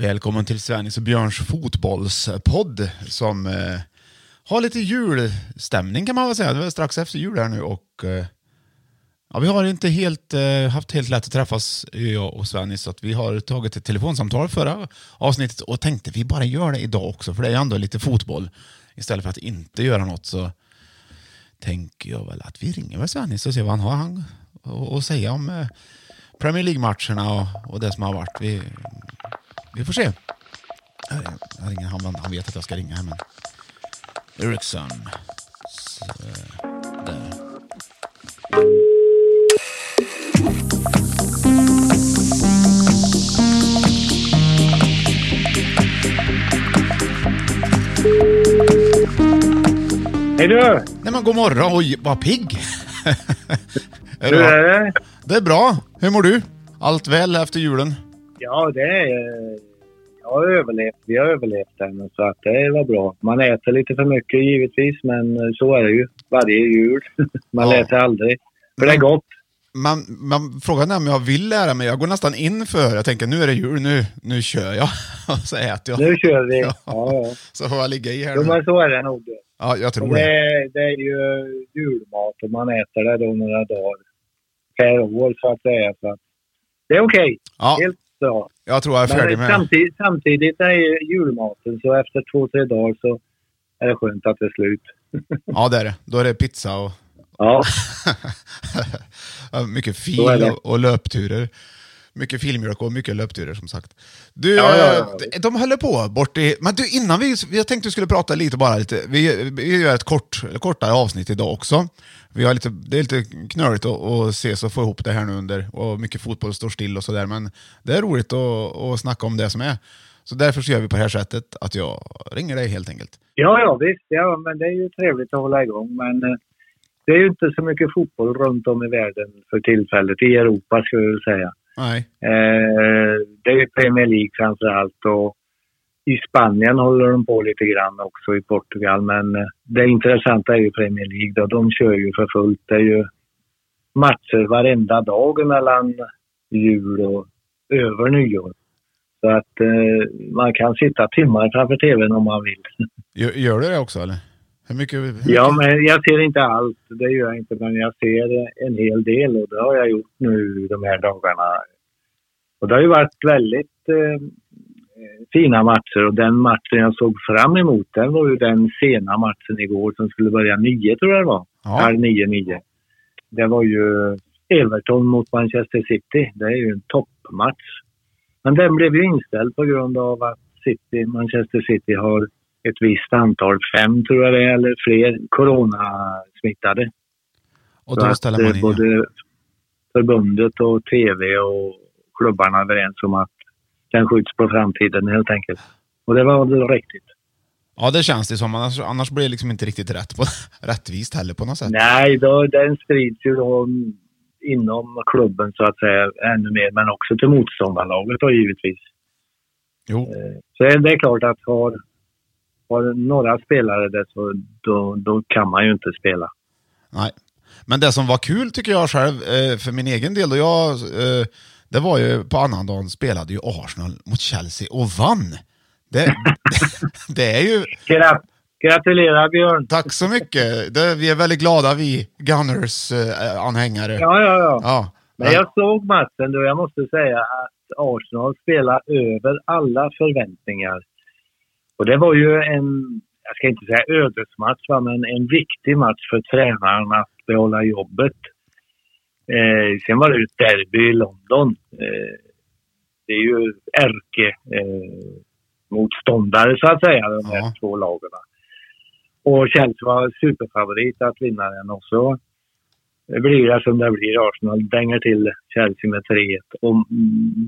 Välkommen till Svennis och Björns fotbollspodd som har lite julstämning kan man väl säga. Det är strax efter jul här nu och ja, vi har inte haft helt lätt att träffas, jag och Svennis, så att vi har tagit ett telefonsamtal förra avsnittet och tänkte vi bara gör det idag också, för det är ändå lite fotboll. Istället för att inte göra något så tänker jag väl att vi ringer väl Svennis och ser vad han har och säga om Premier League-matcherna och det som har varit. Vi får se. Jag ringer, han vet att jag ska ringa här, men Eriksson. Så, där. Hej du! Nej men god morgon, oj vad pigg! Hur är det? Det är bra, hur mår du? Allt väl efter julen? Ja, det är... Jag har överlevt. Vi har överlevt den, så att det var bra. Man äter lite för mycket givetvis, men så är det ju varje jul. Man äter aldrig, för det är gott. Man frågar om jag vill lära mig. Jag går nästan in för. Jag tänker, nu är det jul, nu kör jag. Så äter jag. Nu kör vi. Ja. Så får jag ligga i här. Jo, men så är det nog. Ja, jag tror det är ju julmat och man äter det då några dagar per år, så att säga. Så att det är okej. Ja. Helt bra. Jag tror jag är färdig med. Samtidigt är julmaten, så efter 2-3 dagar så är det skönt att det är slut. Ja, det är det. Då är det pizza och... Ja. Mycket fil och löpturer. Mycket filmjölk och mycket löpturer som sagt. Du, de håller på bort i... Men du, innan jag tänkte vi skulle prata lite. Vi gör ett kortare avsnitt idag också. Det är lite knöligt att ses och få ihop det här nu under. Och mycket fotboll står still och sådär. Men det är roligt att snacka om det som är. Så därför så gör vi på det här sättet att jag ringer dig helt enkelt. Ja, visst. Ja, men det är ju trevligt att hålla igång. Men det är ju inte så mycket fotboll runt om i världen för tillfället. I Europa skulle jag säga. Nej. Det är Premier League framförallt, och i Spanien håller de på lite grann också, i Portugal, men det intressanta är ju Premier League då. De kör ju för fullt. Det är ju matcher varenda dag mellan jul och över nyår. Så att man kan sitta timmar framför tvn om man vill. Gör du det också eller? Hur mycket? Ja, men jag ser inte allt. Det gör jag inte, men jag ser en hel del, och det har jag gjort nu de här dagarna. Och det har ju varit väldigt fina matcher, och den matchen jag såg fram emot, den var ju den sena matchen igår som skulle börja 9, tror jag det var. Ja. 9:30. Det var ju Everton mot Manchester City. Det är ju en toppmatch. Men den blev ju inställd på grund av att Manchester City har ett visst antal, 5 tror jag det är, eller fler coronasmittade. Och då ställer man in. Både förbundet och tv och klubbarna är överens om att den skjuts på framtiden helt enkelt. Och det var väl riktigt. Ja, det känns det som. Annars blir det liksom inte riktigt rättvist heller på något sätt. Nej, då, den strids ju då inom klubben så att säga ännu mer, men också till motståndarlaget då givetvis. Jo. Så det är klart att har några spelare det, så då kan man ju inte spela. Nej, men det som var kul tycker jag själv, för min egen del, och jag, det var ju på annan dagen spelade ju Arsenal mot Chelsea och vann. Det är ju... Gratulerar Björn. Tack så mycket. Vi är väldigt glada, vi Gunners-anhängare. Ja. Men jag såg matchen då, jag måste säga att Arsenal spelar över alla förväntningar. Och det var ju en, jag ska inte säga ödesmatch, men en viktig match för tränaren att behålla jobbet. Sen var det ett derby i London. Det är ju ärkemotståndare så att säga, de här två lagarna. Och Chelsea var superfavorit att vinna den också. Det blir som det blir. Arsenal dänger till Chelsea med 3-1 och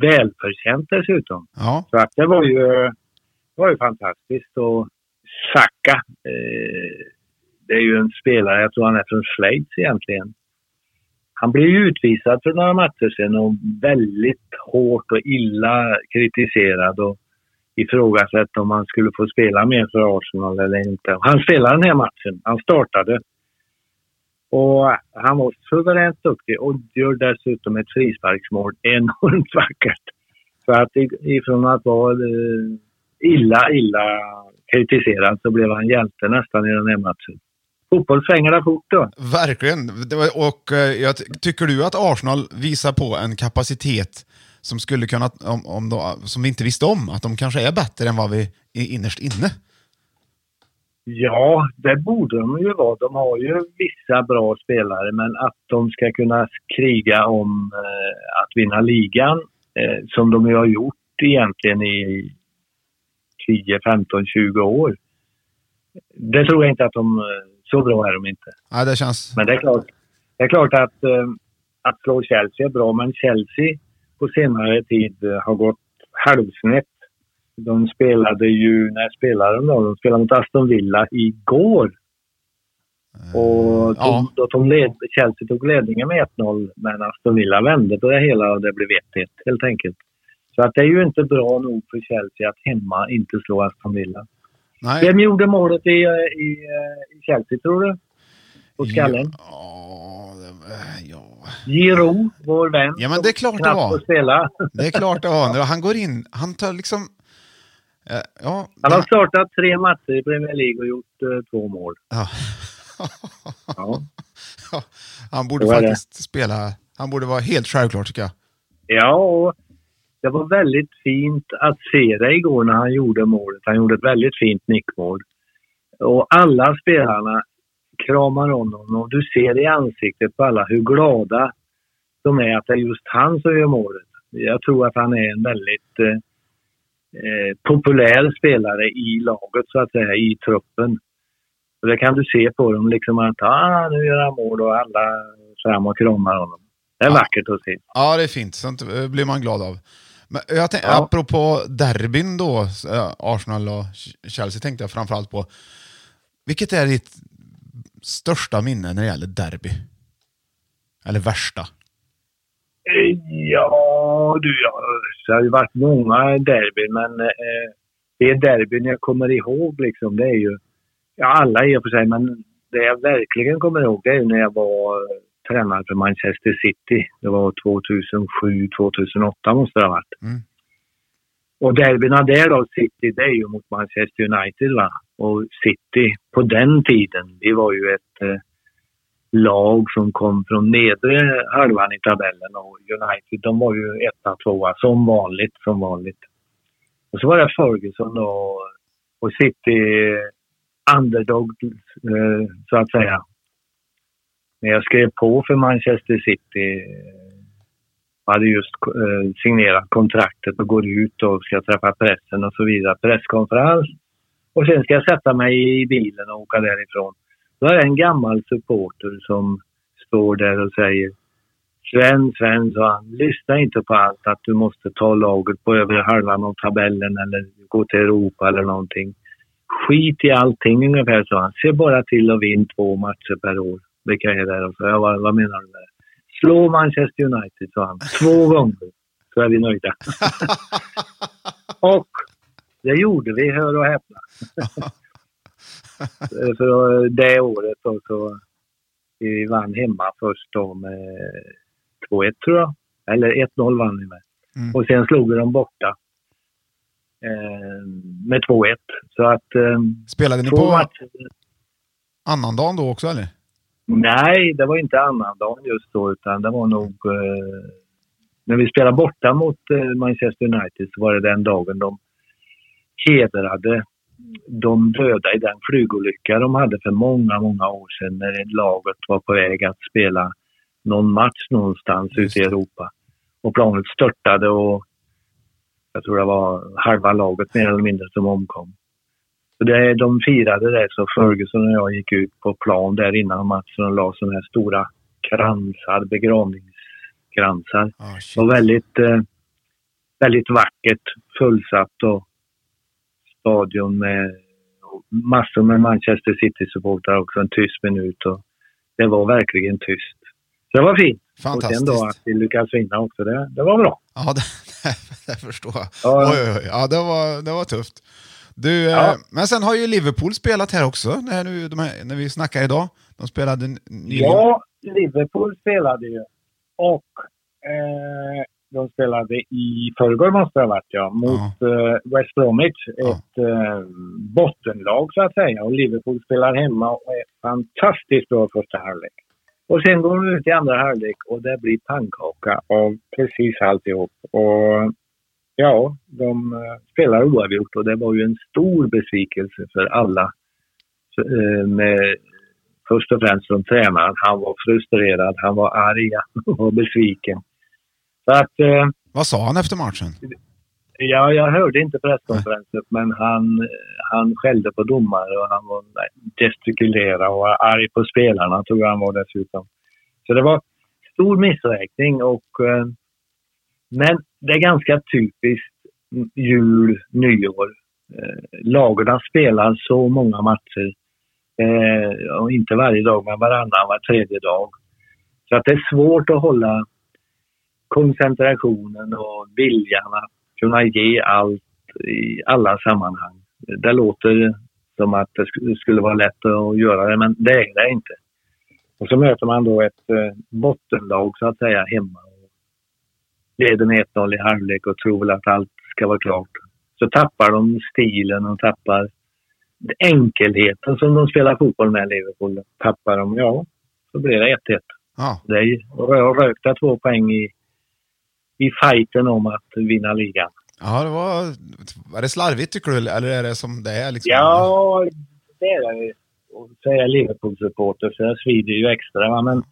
välförtjänt dessutom. Ja. Så att det var ju fantastiskt. Och Saka, det är ju en spelare, jag tror han är från Schweiz egentligen. Han blev utvisad för några matcher sedan och väldigt hårt och illa kritiserad och ifrågasatt om han skulle få spela mer för Arsenal eller inte. Han spelade den här matchen, han startade. Och han var suveränt duktig och gör dessutom ett frisparksmål enormt vackert. Så att ifrån att vara illa kritiserad så blev han hjälte nästan i den här matchen. Fotboll svänger det fort då. Verkligen. Och jag tycker du att Arsenal visar på en kapacitet som skulle kunna, som vi inte visste om, att de kanske är bättre än vad vi är innerst inne? Ja, det borde de ju vara. De har ju vissa bra spelare, men att de ska kunna kriga om att vinna ligan, som de ju har gjort egentligen i 10, 15, 20 år. Det tror jag inte att de... Så bra är de inte. Ja, det känns... Men det är klart att slå Chelsea är bra, men Chelsea på senare tid har gått halvsnett. De spelade ju, de spelade mot Aston Villa igår. Och Chelsea tog ledningen med 1-0, men Aston Villa vände på det hela och det blev 1-1 helt enkelt. Så att det är ju inte bra nog för Chelsea att hemma inte slå Aston Villa. Nej. Vem gjorde målet i Chelsea, tror du? På skallen? Ja. Giro, vår vän. Ja, men det är klart det var. Det är klart det var. Han går in, han tar liksom... Ja, han har startat 3 matcher i Premier League och gjort 2 mål. Ja. Ja. Ja. Han borde faktiskt spela... Han borde vara helt självklart, tycker jag. Ja, och... Det var väldigt fint att se det igår när han gjorde målet. Han gjorde ett väldigt fint nickmål. Och alla spelarna kramar honom. Och du ser i ansiktet på alla hur glada de är att det är just han som gör målet. Jag tror att han är en väldigt populär spelare i laget, så att säga, i truppen. Och det kan du se på dem liksom att nu gör han mål och alla fram och kramar honom. Det är vackert att se. Ja, det är fint. Sånt blir man glad av. Men jag tänkte, apropå derbyn då, Arsenal och Chelsea, tänkte jag framförallt på. Vilket är ditt största minne när det gäller derby? Eller värsta? Ja, det har ju varit många derbyn, men det derbyn jag kommer ihåg liksom, det är ju, alla i och för sig, men det jag verkligen kommer ihåg, det är ju när jag var tränare för Manchester City. Det var 2007-2008 måste det ha varit. Mm. Och derbyna där då, City, det är ju mot Manchester United, va? Och City på den tiden, det var ju ett lag som kom från nedre halvan i tabellen, och United, de var ju 1-2 som vanligt. Och så var det Ferguson och City underdog, så att säga. När jag skrev på för Manchester City, hade just signerat kontraktet och går ut och ska träffa pressen och så vidare, presskonferens. Och sen ska jag sätta mig i bilen och åka därifrån. Då är det en gammal supporter som står där och säger: Sven, sa han, lyssna inte på allt att du måste ta laget på övre halvan av tabellen eller gå till Europa eller någonting. Skit i allting ungefär, sa han. Se bara till att vinna 2 matcher per år. Vilka är det? Så vad menar du med? Slå Manchester United, sa han. 2 gånger, så är vi nöjda. Och det gjorde vi, hör och häpna. För det året då, så vi vann hemma först då med 2-1, tror jag. Eller 1-0 vann vi med. Mm. Och sen slog vi dem borta med 2-1. Så att, spelade ni på annan dagen då också, eller? Nej, det var inte annan dag just då, utan det var nog när vi spelade borta mot Manchester United, så var det den dagen de hedrade de döda i den flygolycka de hade för många år sedan, när laget var på väg att spela någon match någonstans ute i Europa. Och planet störtade och jag tror det var halva laget mer eller mindre som omkom. De firade det, så Ferguson och jag gick ut på plan där innan matchen och la sådana här stora kransar, begravningskransar. Ah, det var väldigt, väldigt vackert, fullsatt och stadion med massor med Manchester City-supportare också, en tyst minut, och det var verkligen tyst. Så det var fint. Fantastiskt. Och sen då att vi lyckades vinna också, det var bra. Ja, det förstår jag. Ja. Oj. Ja, det var tufft. Du, ja. Men sen har ju Liverpool spelat här också, när vi snackar idag. De spelade nyligen. Ja, Liverpool spelade ju. Och de spelade i förrgår måste det ha varit, ja, mot West Bromwich, ett bottenlag så att säga. Och Liverpool spelar hemma och är fantastiskt bra första halvlek. Och sen går de ut i andra halvlek och det blir pannkaka av precis alltihop. Och ja, de spelar oavgjort och det var ju en stor besvikelse för alla. Först och främst som tränaren. Han var frustrerad, han var arg och besviken. Så att, vad sa han efter matchen? Ja, jag hörde inte presskonferensen, men han skällde på domare och han var gestikulerad och var arg på spelarna, tror jag han var dessutom. Så det var stor missräkning och men det är ganska typiskt jul, nyår. Lagarna spelar så många matcher. Och inte varje dag, men varannan, var tredje dag. Så att det är svårt att hålla koncentrationen och viljan att kunna ge allt i alla sammanhang. Det låter som att det skulle vara lätt att göra det, men det är det inte. Och så möter man då ett bottenlag så att säga hemma. Leder med 1-0 i halvlek och tror väl att allt ska vara klart. Så tappar de stilen och tappar enkelheten som de spelar fotboll med Liverpool. Tappar de, ja, så blir det 1-1. Ja. Det rökta 2 poäng i fighten om att vinna ligan. Ja, det var det slarvigt tycker du? Eller är det som det är? Liksom? Ja, det är det. Och så är jag Liverpool-supporter så jag svider ju extra. Va? Men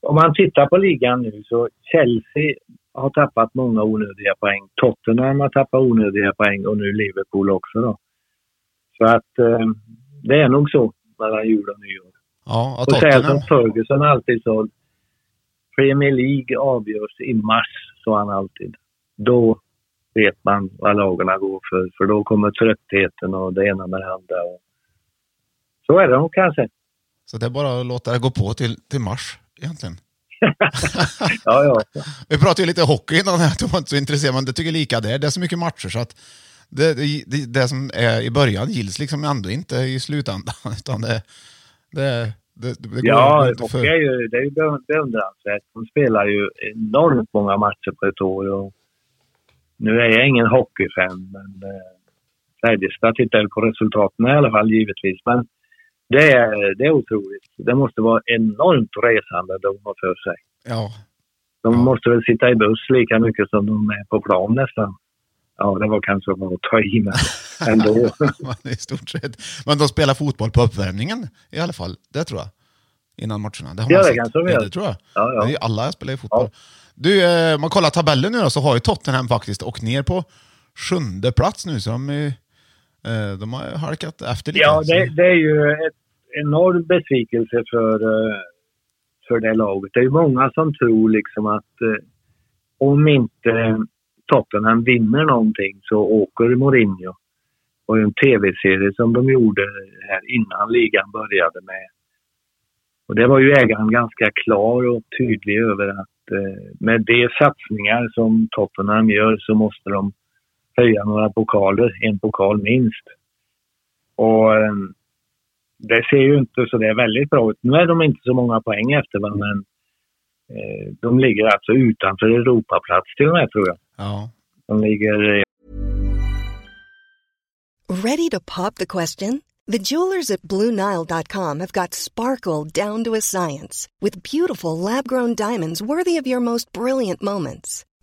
om man tittar på ligan nu så Chelsea har tappat många onödiga poäng. Tottenham har tappat onödiga poäng och nu Liverpool också då. Så att det är nog så mellan jul och nyår. Ja, och så är som Ferguson alltid sa, Premier League avgörs i mars, så han alltid. Då vet man vad lagarna går för då kommer tröttheten och det ena med det andra. Så är det nog kanske. Så det är bara att låta det gå på till mars egentligen. Ja. Vi pratade ju lite hockey innan här, det var inte så intresserad, men det tycker lika där. Det är så mycket matcher så att det som är i början gills liksom ändå inte i slutändan, utan det ja, hockey är ju, det är ju beundransvärt. De spelar ju enormt många matcher på ett år och nu är jag ingen hockeyfan, men jag tittar på resultaten i alla fall givetvis, men det är otroligt. Det måste vara enormt resande de har för sig. Ja. De måste väl sitta i buss lika mycket som de är på plan nästan. Ja, det var kanske att ta i med ändå. I stort sett. Men de spelar fotboll på uppvärmningen i alla fall, det tror jag. Innan matcherna. Det har man sett. Det tror jag. Ja. Det alla spelar i fotboll. Ja. Du, man kollar tabellen nu då, så har ju Tottenham faktiskt åkt ner på 7:e plats nu, så de har halkat efter lite. Ja, det är ju en enorm besvikelse för det laget. Det är ju många som tror liksom att om inte Tottenham vinner någonting så åker Mourinho. Och en tv-serie som de gjorde här innan ligan började med. Och det var ju ägaren ganska klar och tydlig över att med de satsningar som Tottenham gör så måste de höja några pokaler, en pokal minst. Och det ser ju inte så det är väldigt bra ut. Nu är de inte så många poäng efter, men de ligger alltså utanför Europaplats till och med, tror jag. Ja. De ligger... Ready to pop the question? The jewelers at BlueNile.com have got sparkle down to a science with beautiful lab-grown diamonds worthy of your most brilliant moments.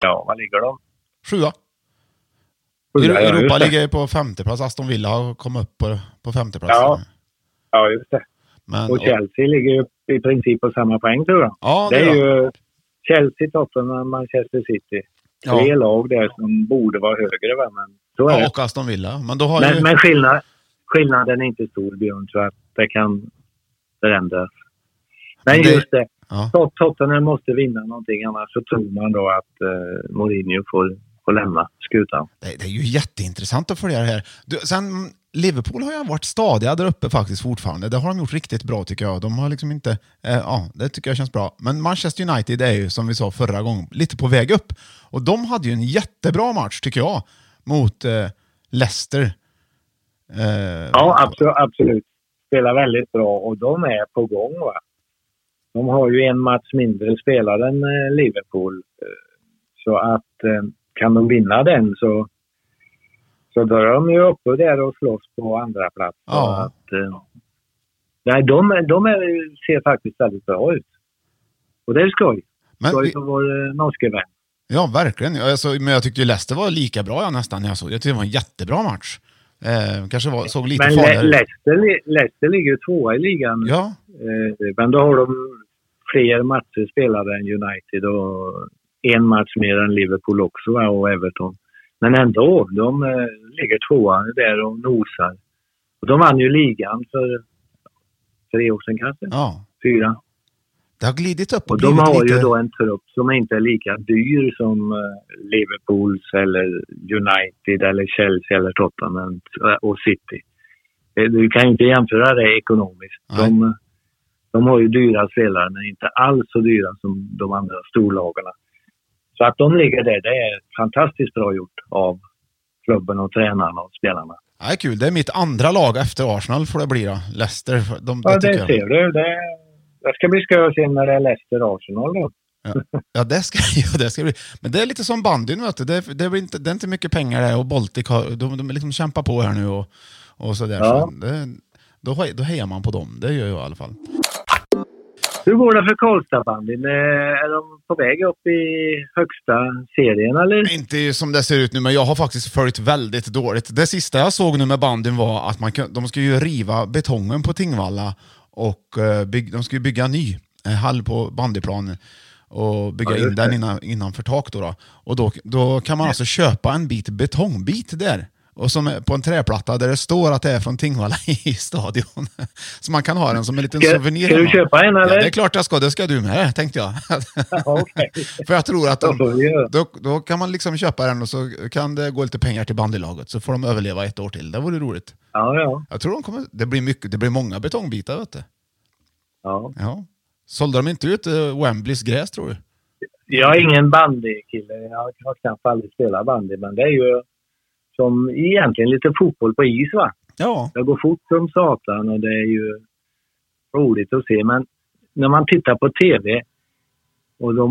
Ja, vad ligger de? 7:a. Europa ligger på femte plats. Aston Villa har kommit upp på femte plats. Ja, just det. Men, och Chelsea ligger ju i princip på samma poäng, tror jag. Ja, det är ju Chelsea, Tottenham, Manchester City. Tre lag där som borde vara högre, va? Men så är och Aston Villa. Men, då har men skillnaden är inte stor, Björn, så att det kan förändras. Men just det. Ja. Tottenham måste vinna någonting, annars så tror man då att Mourinho får lämna skutan. Det är ju jätteintressant att följa det här. Sen Liverpool har ju varit stadiga där uppe faktiskt fortfarande. Det har de gjort riktigt bra, tycker jag. De har liksom inte... det tycker jag känns bra. Men Manchester United är ju, som vi sa förra gången, lite på väg upp. Och de hade ju en jättebra match, tycker jag, mot Leicester. Absolut. Spelar väldigt bra och de är på gång, va? De har ju en match mindre spelare än Liverpool. Så att kan de vinna den så drar de ju uppe där och slåss på andra plats. Ja. Ser faktiskt väldigt bra ut. Och det är skoj. Skoj för vår norska vän. Ja, verkligen. Alltså, men jag tyckte ju Leicester var lika bra nästan. Jag tyckte det var en jättebra match. Såg lite farligare. Men Leicester ligger ju tvåa i ligan. Ja. Men då har de fler matcher spelade än United och en match mer än Liverpool också och Everton. Men ändå, de ligger tvåa där och nosar. Och de vann ju ligan för 3 år sedan kanske. Ja. 4. Det har glidit upp och de har ju då en trupp som inte är lika dyr som Liverpools eller United eller Chelsea eller Tottenham och City. Du kan ju inte jämföra det ekonomiskt. De har ju dyra spelare, men inte alls så dyra som de andra storlagarna. Så att de ligger där, det är fantastiskt bra gjort av klubben och tränarna och spelarna. Ja, det är kul. Det är mitt andra lag efter Arsenal får det bli då. Leicester. Det ser du. Det ska bli skoj sen när det är Leicester-Arsenal då. Ja, det ska bli. Men det är lite som bandyn, vet du. Det är inte mycket pengar där och Baltic har, de liksom kämpar på här nu och sådär. Ja. Så då hejar man på dem. Det gör jag i alla fall. Hur går det för Kolstadbanan? Är de på väg upp i högsta serien eller? Inte som det ser ut nu, men jag har faktiskt följt väldigt dåligt. Det sista jag såg nu med banden var att de ska ju riva betongen på Tingvalla och de ska ju bygga en ny hall på bandyplanen och bygga in den innanför tak då. Och då kan man alltså köpa en bit betongbit där. Och som på en träplatta där det står att det är från Tingvalla i stadion. Så man kan ha den som en liten souvenir. Ska du köpa en eller? Ja, det är klart jag ska. Det ska du med, tänkte jag. Okay. För jag tror att då kan man liksom köpa den och så kan det gå lite pengar till bandylaget. Så får de överleva 1 år till. Det vore roligt. Ja. Jag tror det blir många betongbitar, vet du. Ja. Sålde de inte ut Wembleys gräs, tror du? Jag är ingen bandykille. Jag har knappt aldrig spelat bandy, men det är ju... som egentligen lite fotboll på is, va? Ja. Det går fort som satan och det är ju roligt att se. Men när man tittar på tv och de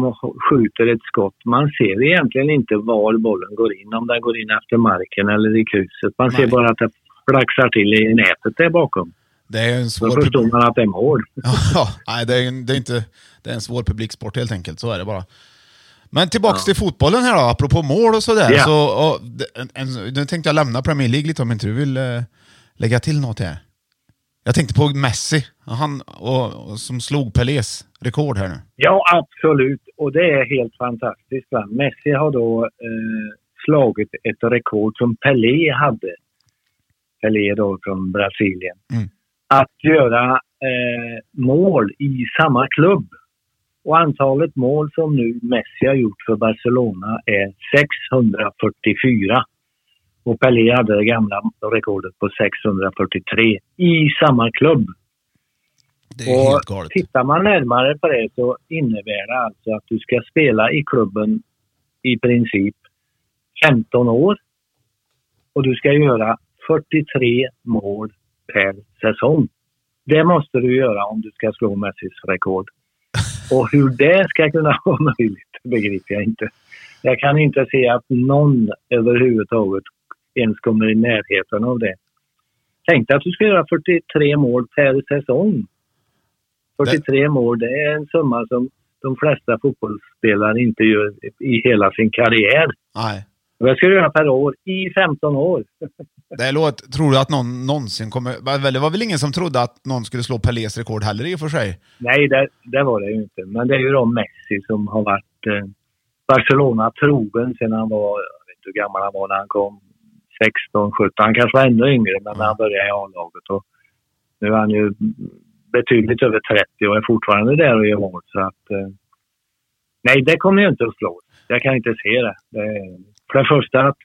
skjuter ett skott, man ser egentligen inte var bollen går in. Om den går in efter marken eller i kruset. Man ser bara att det flaxar till i nätet där bakom. Det är en svår... Då förstår man att det är mål. Nej, det är en svår publiksport helt enkelt. Så är det bara. Men tillbaka till fotbollen här då, apropå mål och sådär. Yeah. Nu tänkte jag lämna Premier League lite om inte du vill lägga till något här. Jag tänkte på Messi, han som slog Pelés rekord här nu. Ja, absolut. Och det är helt fantastiskt. Va? Messi har då slagit ett rekord som Pelé hade. Pelé då från Brasilien. Mm. Att göra mål i samma klubb. Och antalet mål som nu Messi har gjort för Barcelona är 644. Och Pelé hade det gamla rekordet på 643 i samma klubb. Det är och helt galet. Tittar man närmare på det så innebär det alltså att du ska spela i klubben i princip 15 år och du ska göra 43 mål per säsong. Det måste du göra om du ska slå Messis rekord. Och hur det ska kunna vara möjligt begriper jag inte. Jag kan inte se att någon överhuvudtaget ens kommer i närheten av det. Tänk dig att du ska göra 43 mål per säsong. 43 mål, det är en summa som de flesta fotbollsspelare inte gör i hela sin karriär. Nej. Vad ska du göra per år i 15 år? Det låter, tror du att någon någonsin kommer... Det var väl ingen som trodde att någon skulle slå Pelés rekord heller i och för sig? Nej, det var det ju inte. Men det är ju då Messi som har varit Barcelona-trogen sedan han var... Jag vet inte hur gammal han var när han kom. 16, 17. Han kanske var ännu yngre men när han började i A-laget. Och nu är han ju betydligt över 30 och är fortfarande där och gör mål. Så att... Nej, det kommer ju inte att slå. Jag kan inte se det. För det första att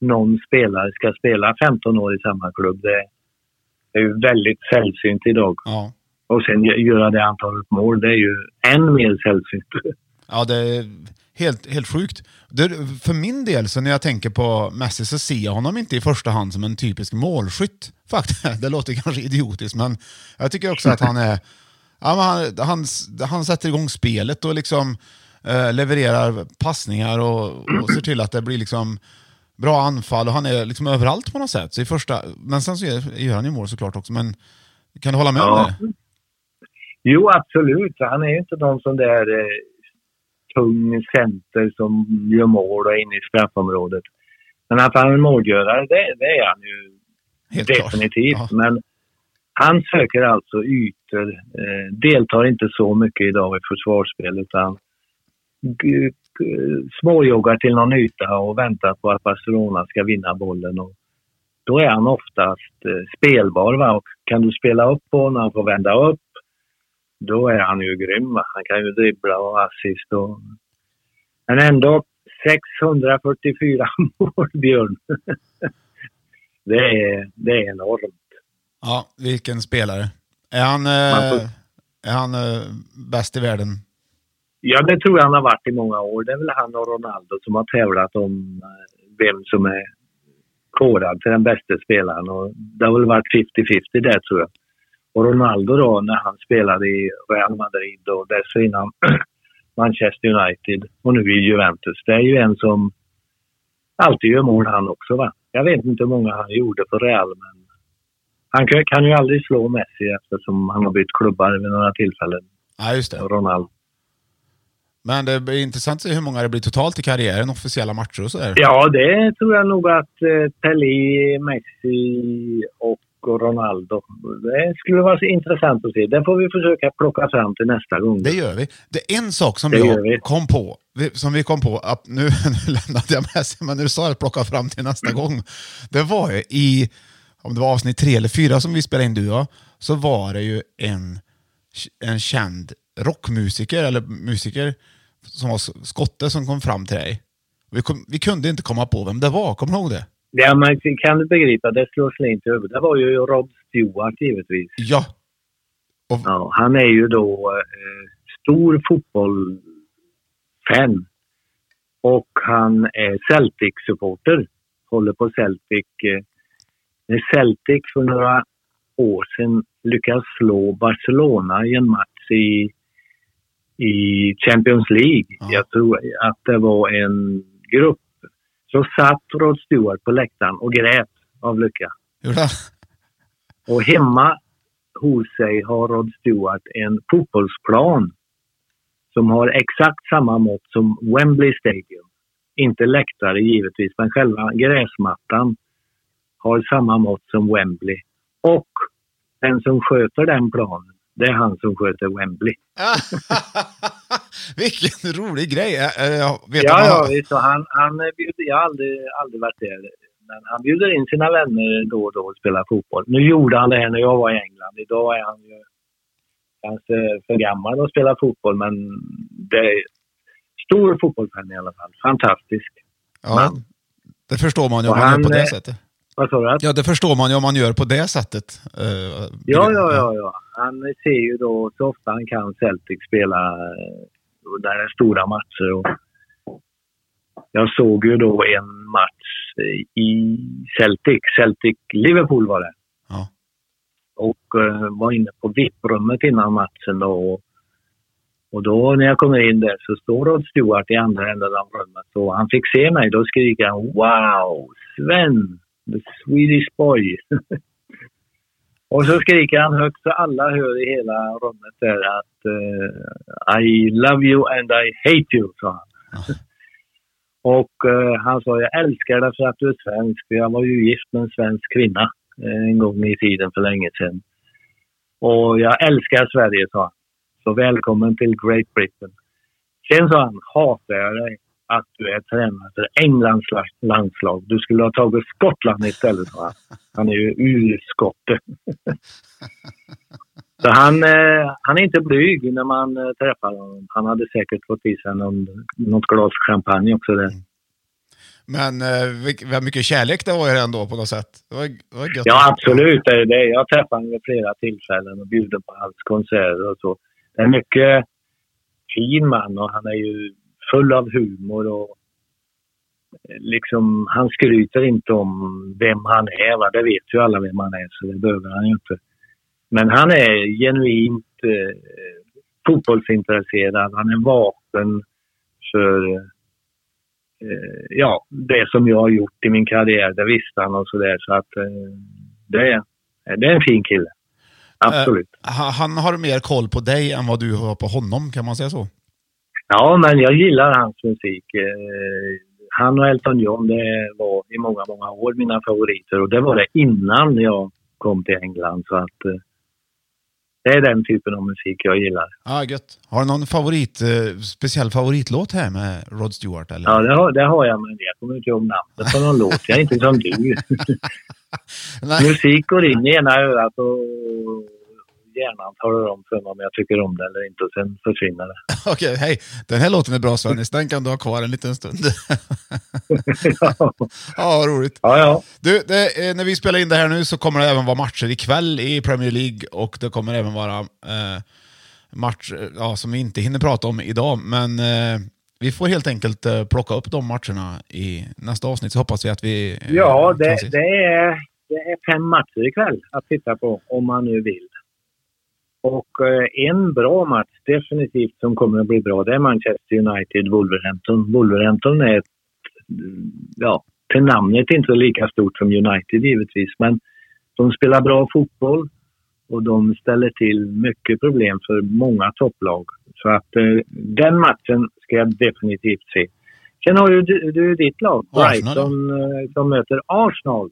någon spelare ska spela 15 år i samma klubb, det är ju väldigt sällsynt idag. Ja. Och sen göra det antalet mål, det är ju än mer sällsynt. Ja, det är helt sjukt. För min del, så när jag tänker på Messi så ser jag honom inte i första hand som en typisk målskytt. Faktiskt, det låter kanske idiotiskt, men jag tycker också att han är... Han sätter igång spelet och liksom... levererar passningar och ser till att det blir liksom bra anfall och han är liksom överallt på något sätt. Så i första, men sen så gör han ju mål såklart också, men kan du hålla med om det? Jo, absolut. Han är ju inte någon sån där tung center som gör mål och är inne i straffområdet. Men att han är en målgörare, det är han ju helt definitivt. Ja. Men han söker alltså ytor, deltar inte så mycket idag i försvarsspelet utan småjoggar till någon yta och väntar på att Barcelona ska vinna bollen och då är han oftast spelbar, va? Och kan du spela upp på när han får vända upp då är han ju grym, va? Han kan ju dribbla och assist och... men ändå 644 mål, Björn. Det är enormt. Ja, vilken spelare. Är han bäst i världen? Ja, det tror jag han har varit i många år. Det är väl han och Ronaldo som har tävlat om vem som är korad till den bästa spelaren. Och det har väl varit 50-50 där, tror jag. Och Ronaldo då, när han spelade i Real Madrid och dessförinnan Manchester United och nu i Juventus. Det är ju en som alltid gör mål han också, va? Jag vet inte hur många han gjorde för Real, men han kan ju aldrig slå Messi eftersom han har bytt klubbar vid några tillfällen. Ja, just det. Ronaldo. Men det är intressant att se hur många det blir totalt i karriären, officiella matcher och sådär. Ja, det tror jag nog att Pelé, Messi och Ronaldo. Det skulle vara intressant att se. Det får vi försöka plocka fram till nästa gång. Det gör vi. Det är en sak som vi kom på. Att nu lämnade jag Messi, men nu sa jag plocka fram till nästa gång. Det var ju i, om det var avsnitt 3 eller 4 som vi spelade in du och jag, så var det ju en känd rockmusiker eller musiker som var skotte som kom fram till dig. Vi kunde inte komma på vem det var, kommer du ihåg det? Ja, man kan du begripa, det slår slint över. Det var ju Rod Stewart givetvis. Ja. Och... ja, han är ju då stor fotbollsfan och han är Celtic-supporter. Håller på Celtic. När Celtic för några år sedan lyckas slå Barcelona i en match i Champions League. Ja. Jag tror att det var en grupp. Så satt Rod Stewart på läktaren och grät av lycka. Ja. Och hemma hos sig har Rod Stewart en fotbollsplan som har exakt samma mått som Wembley Stadium. Inte läktare givetvis, men själva gräsmattan har samma mått som Wembley. Och den som sköter den planen, det är han som sköter Wembley. Vilken rolig grej. Visst. Han bjuder, jag har aldrig varit där. Men han bjuder in sina vänner då och då och spelar fotboll. Nu gjorde han det här när jag var i England. Idag är han ju kanske för gammal att spela fotboll. Men det är stor fotbollsfan i alla fall. Fantastisk. Ja, det förstår man ju på det sättet. Vad sa du? Ja, det förstår man ju om man gör på det sättet. Ja. Han ser ju då så ofta han kan Celtic spela där är stora matcher. Och jag såg ju då en match i Celtic Liverpool var det. Ja. Och var inne på VIP-rummet innan matchen då. Och då när jag kommer in där så står Rod Stewart i andra änden av rummet. Så han fick se mig, då skriker han wow, Sven, the Swedish boy. Och så skriker han högt så alla hör i hela rummet där att I love you and I hate you, sa han. Mm. Och han sa, jag älskar dig för att du är svensk. För jag var ju gift med en svensk kvinna en gång i tiden för länge sedan. Och jag älskar Sverige, sa han. Så välkommen till Great Britain. Sen sa han, hatar jag dig att du är tränare för Englands landslag. Du skulle ha tagit Skottland istället, sa han. Han är ju urskotte. Så han är inte blyg när man träffar honom. Han hade säkert fått i sig något glas champagne också där. Mm. Men vad mycket kärlek det var ju ändå på något sätt. Det var gött. Ja, absolut. Det är det. Jag träffade honom flera tillfällen och bjuder på hans konserter och så. Det är mycket fin man och han är ju full av humor och liksom, han skryter inte om vem han är, va? Det vet ju alla vem han är, så det behöver han ju inte. Men han är genuint fotbollsintresserad. Han är vaken för det som jag har gjort i min karriär. Det visste han och sådär. Så att det är en fin kille. Absolut. Han har mer koll på dig än vad du har på honom, kan man säga så? Ja, men jag gillar hans musik. Han och Elton John, det var i många, många år mina favoriter. Och det var det innan jag kom till England. Så att det är den typen av musik jag gillar. Ja, gött. Har du någon speciell favoritlåt här med Rod Stewart? Eller? Ja, det har jag, men jag kommer inte ihåg namnet på någon låt. Jag är inte som du. Musik går in i ena örat och hjärnan talar om för mig om jag tycker om det eller inte, och sen försvinner det. Okej, hej. Den här låten är bra, Svennis. Den kan du ha kvar en liten stund. Ja, roligt. Ja. Du, när vi spelar in det här nu så kommer det även vara matcher ikväll i Premier League, och det kommer även vara matcher som vi inte hinner prata om idag, men vi får helt enkelt plocka upp de matcherna i nästa avsnitt, så hoppas vi att vi... Ja, det är 5 matcher ikväll att titta på om man nu vill. Och en bra match definitivt som kommer att bli bra, det är Manchester United Wolverhampton. Wolverhampton är till namnet inte lika stort som United givetvis, men de spelar bra fotboll och de ställer till mycket problem för många topplag. Så att den matchen ska jag definitivt se. Sen har ju du ditt lag, Brighton, som möter Arsenal.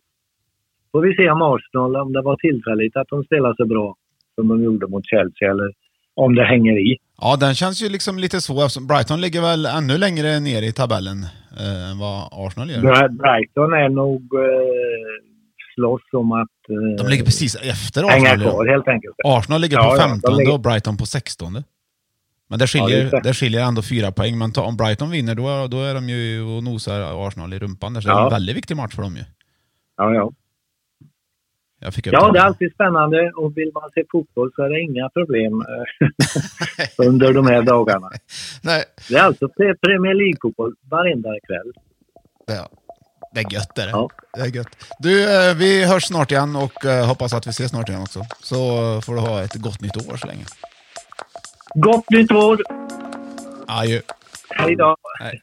Får vi se om Arsenal, om det var tillfälligt att de spelar så bra som de gjorde mot Chelsea, eller om det hänger i. Ja, den känns ju liksom lite så, eftersom Brighton ligger väl ännu längre ner i tabellen än vad Arsenal gör. Brighton är nog slåss om att... de ligger precis efter Arsenal. Kvar, helt enkelt. Arsenal ligger på 15 och Brighton på 16. Men det skiljer ändå 4 poäng. Men om Brighton vinner, då är de ju och nosar Arsenal i rumpan. Där, så det är en väldigt viktig match för dem ju. Ja. Det är alltid spännande, och vill man se fotboll så är det inga problem under de här dagarna. Nej. Det är alltså Premier League-fotboll varenda kväll. Det är gött, det. Ja. Det är gött. Du, vi hörs snart igen, och hoppas att vi ses snart igen också. Så får du ha ett gott nytt år så länge. Gott nytt år! Adjö. Hej då! Hej.